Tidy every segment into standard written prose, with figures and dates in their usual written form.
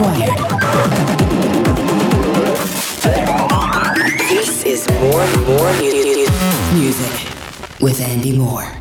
acquired. This is more music with Andy Moore.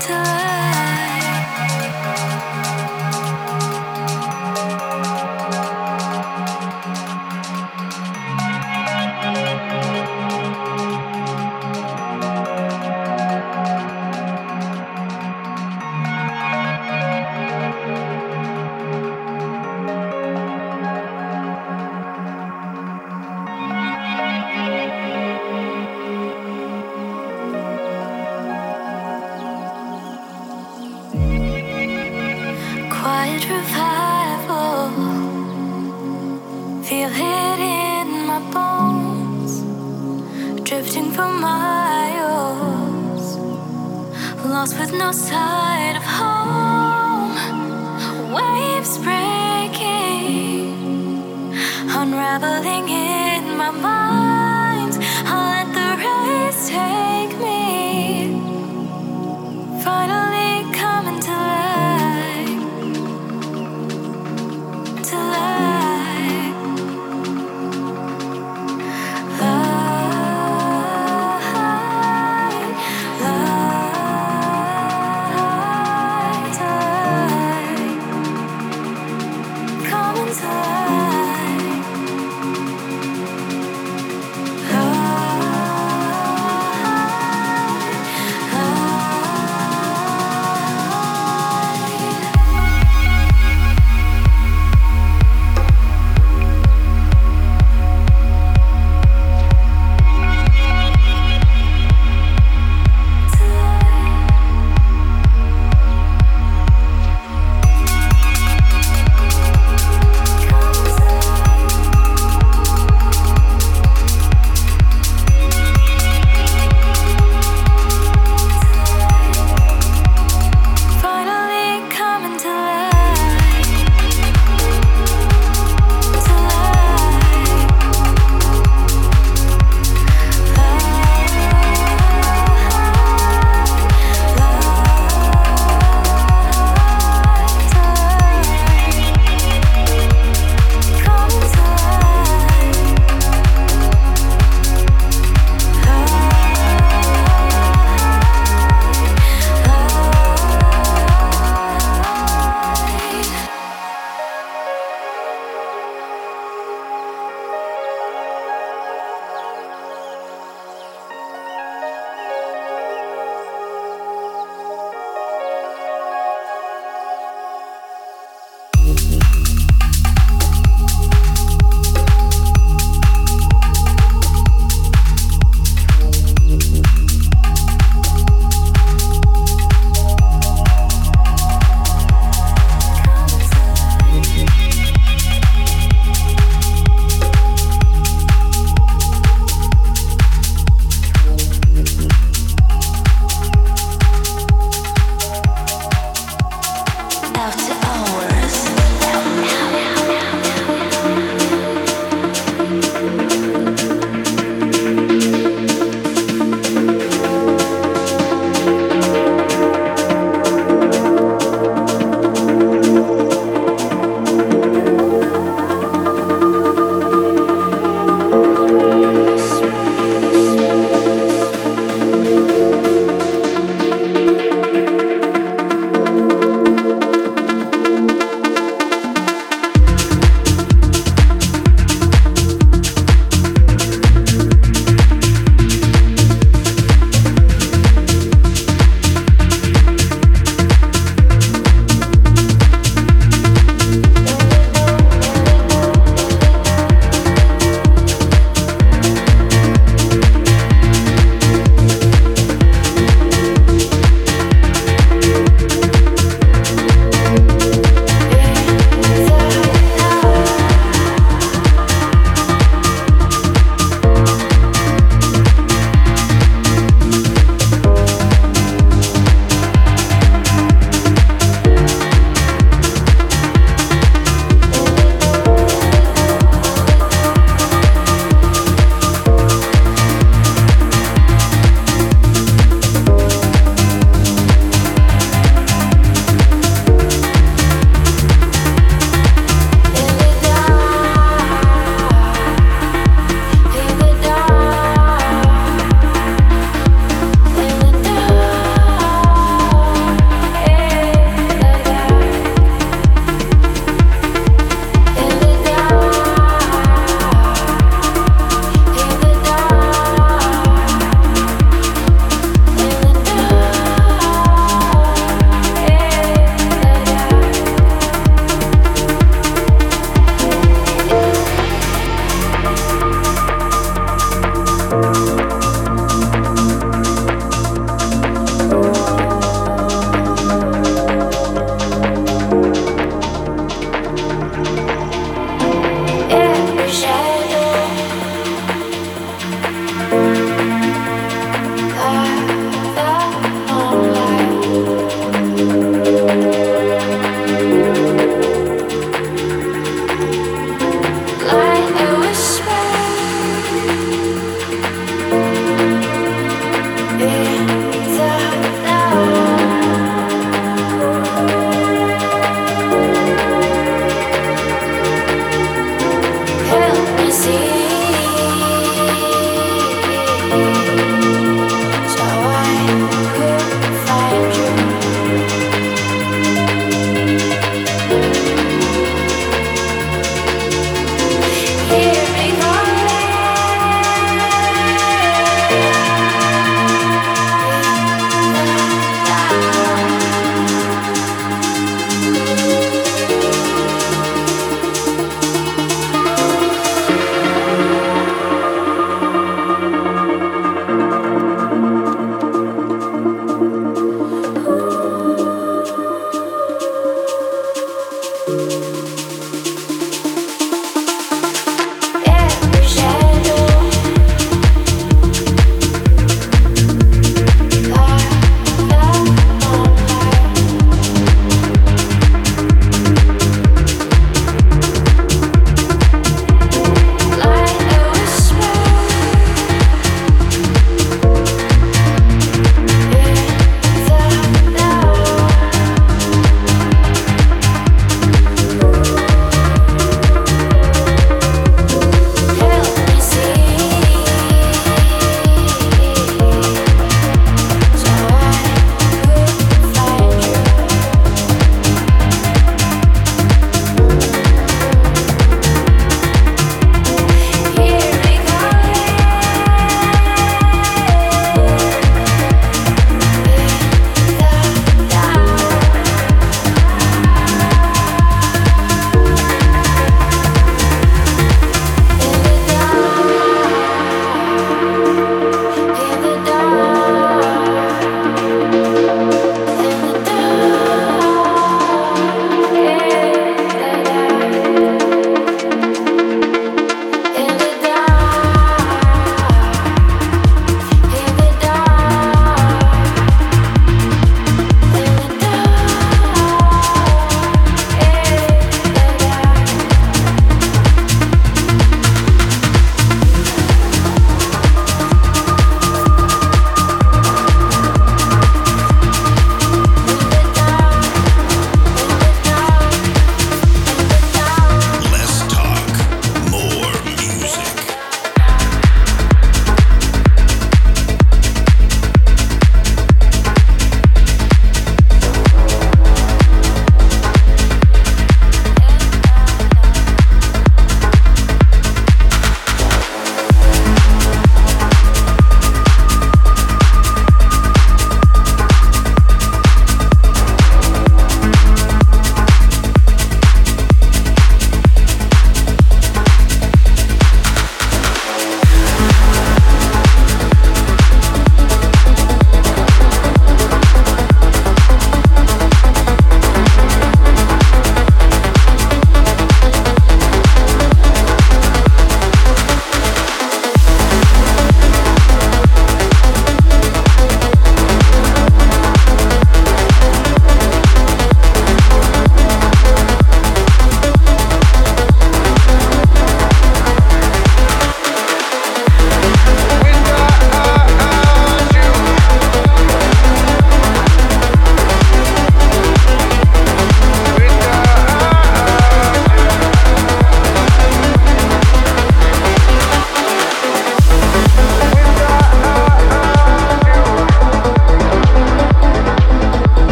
Time.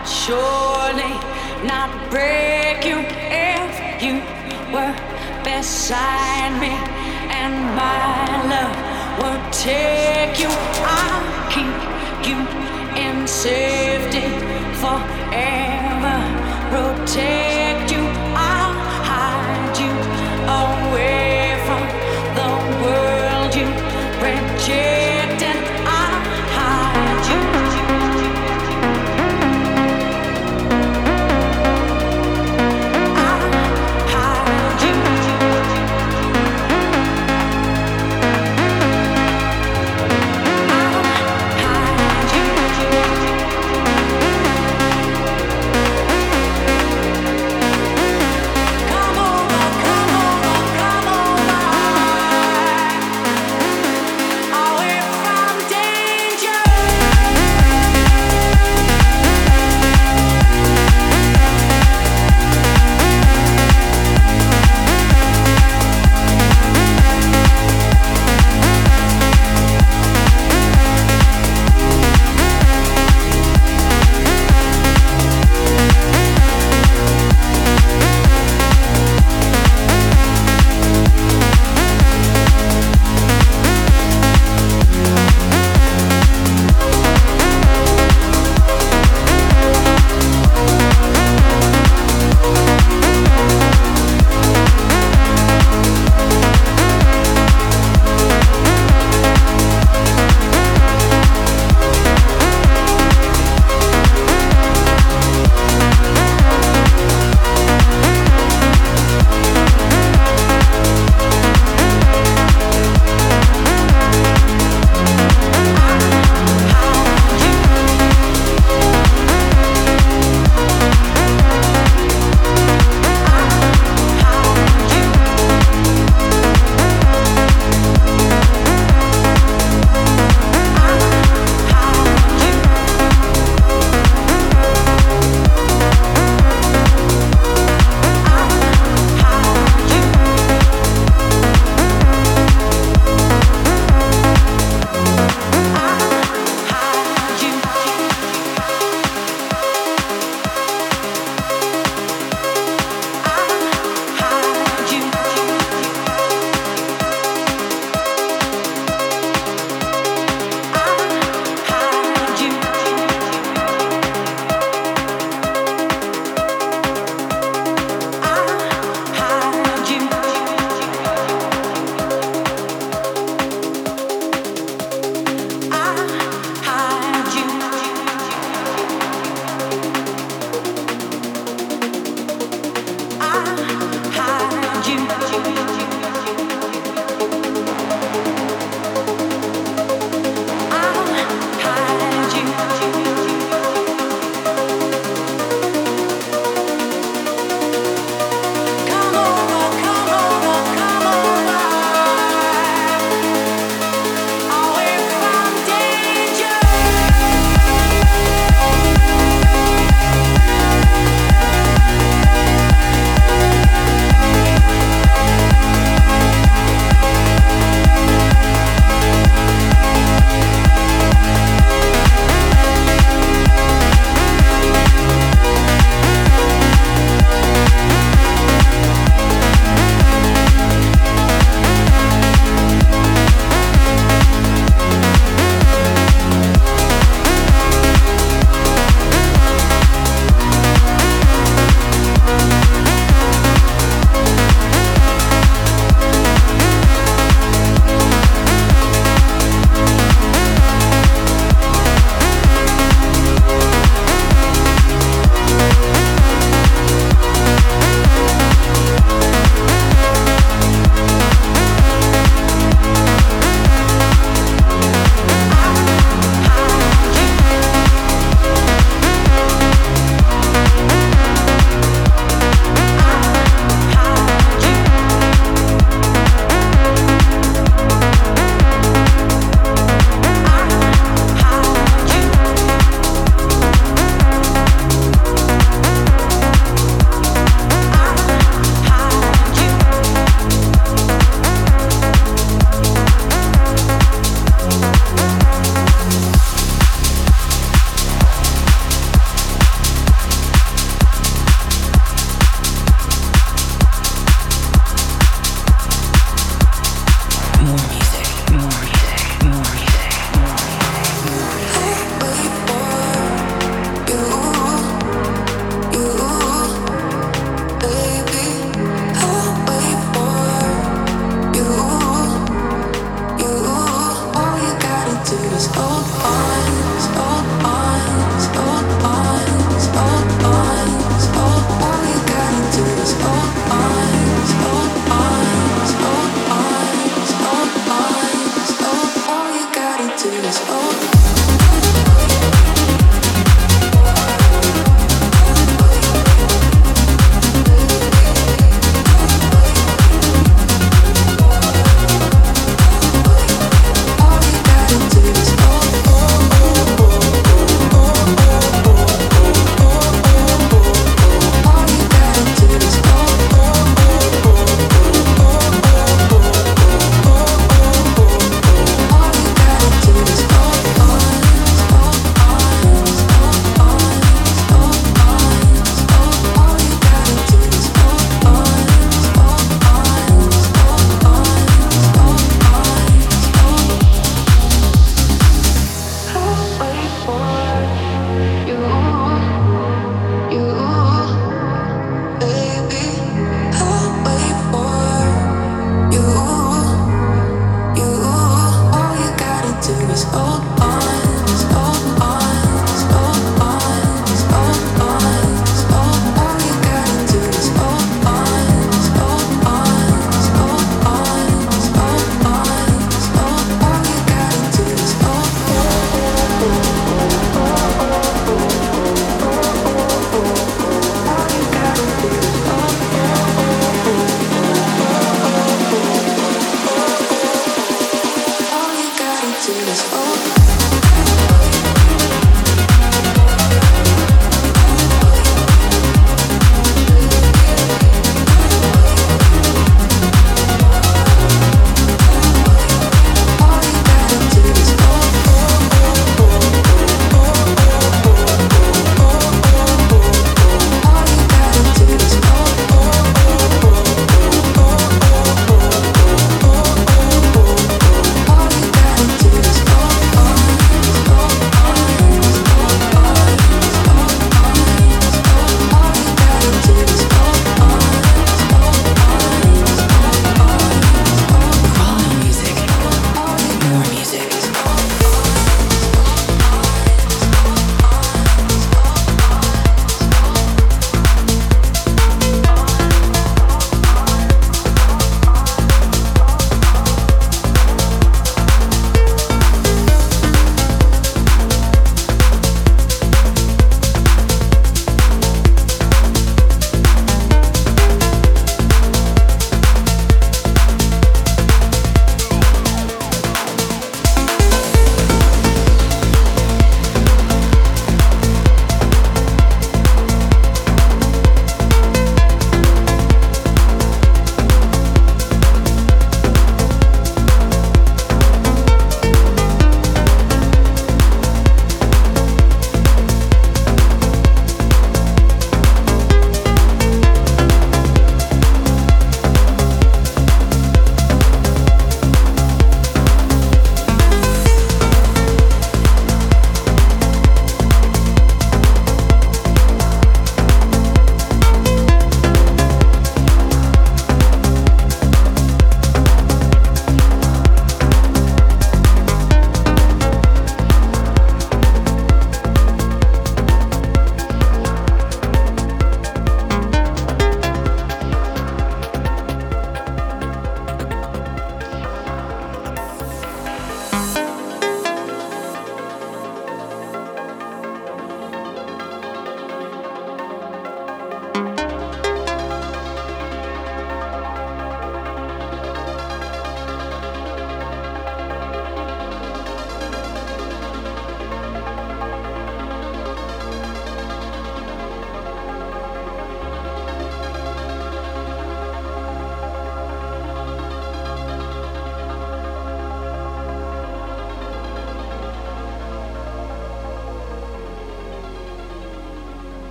I'd surely not break you if you were beside me, and my love would take you. I'll keep you in safety forever, protect you. I'll hide you away from the world you reject, and I'll hide you. I'll hide you.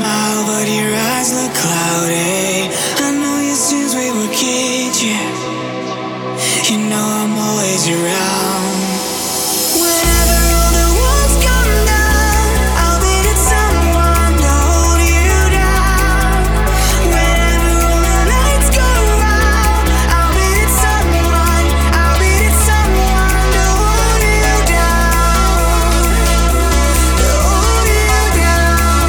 smile, but your eyes look cloudy. I know you since we were kids, yeah. You know I'm always around. Whenever all the walls come down, I'll be that someone to hold you down. Whenever all the nights go round, I'll be that someone, I'll be that someone to hold you down. To hold you down.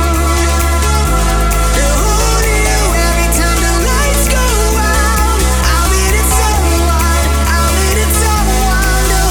To hold you every time the lights go out. I'll be that someone, I'll be that someone to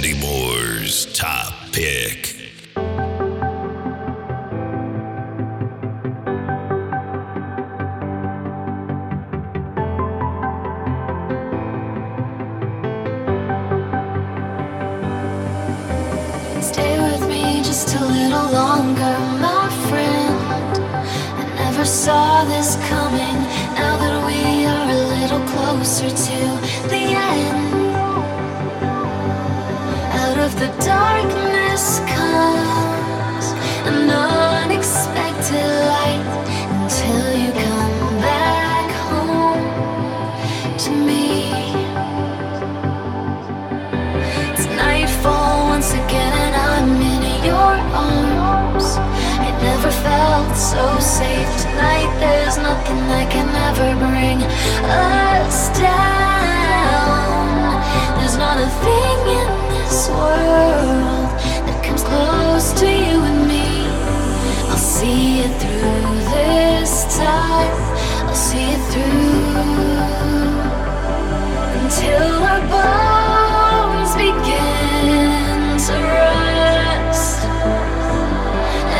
Andy Moore's Top Pick. Stay with me just a little longer, my friend. I never saw this coming. Now that we are a little closer to the end, out of the darkness comes an unexpected light. Until you come back home to me, it's nightfall once again and I'm in your arms. I never felt so safe. Tonight there's nothing that can ever bring us down. There's not a thing in this world that comes close to you and me. I'll see it through this time. I'll see it through until our bones begin to rust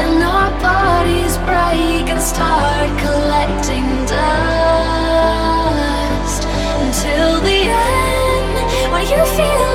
and our bodies break and start collecting dust. Until the end, when you feel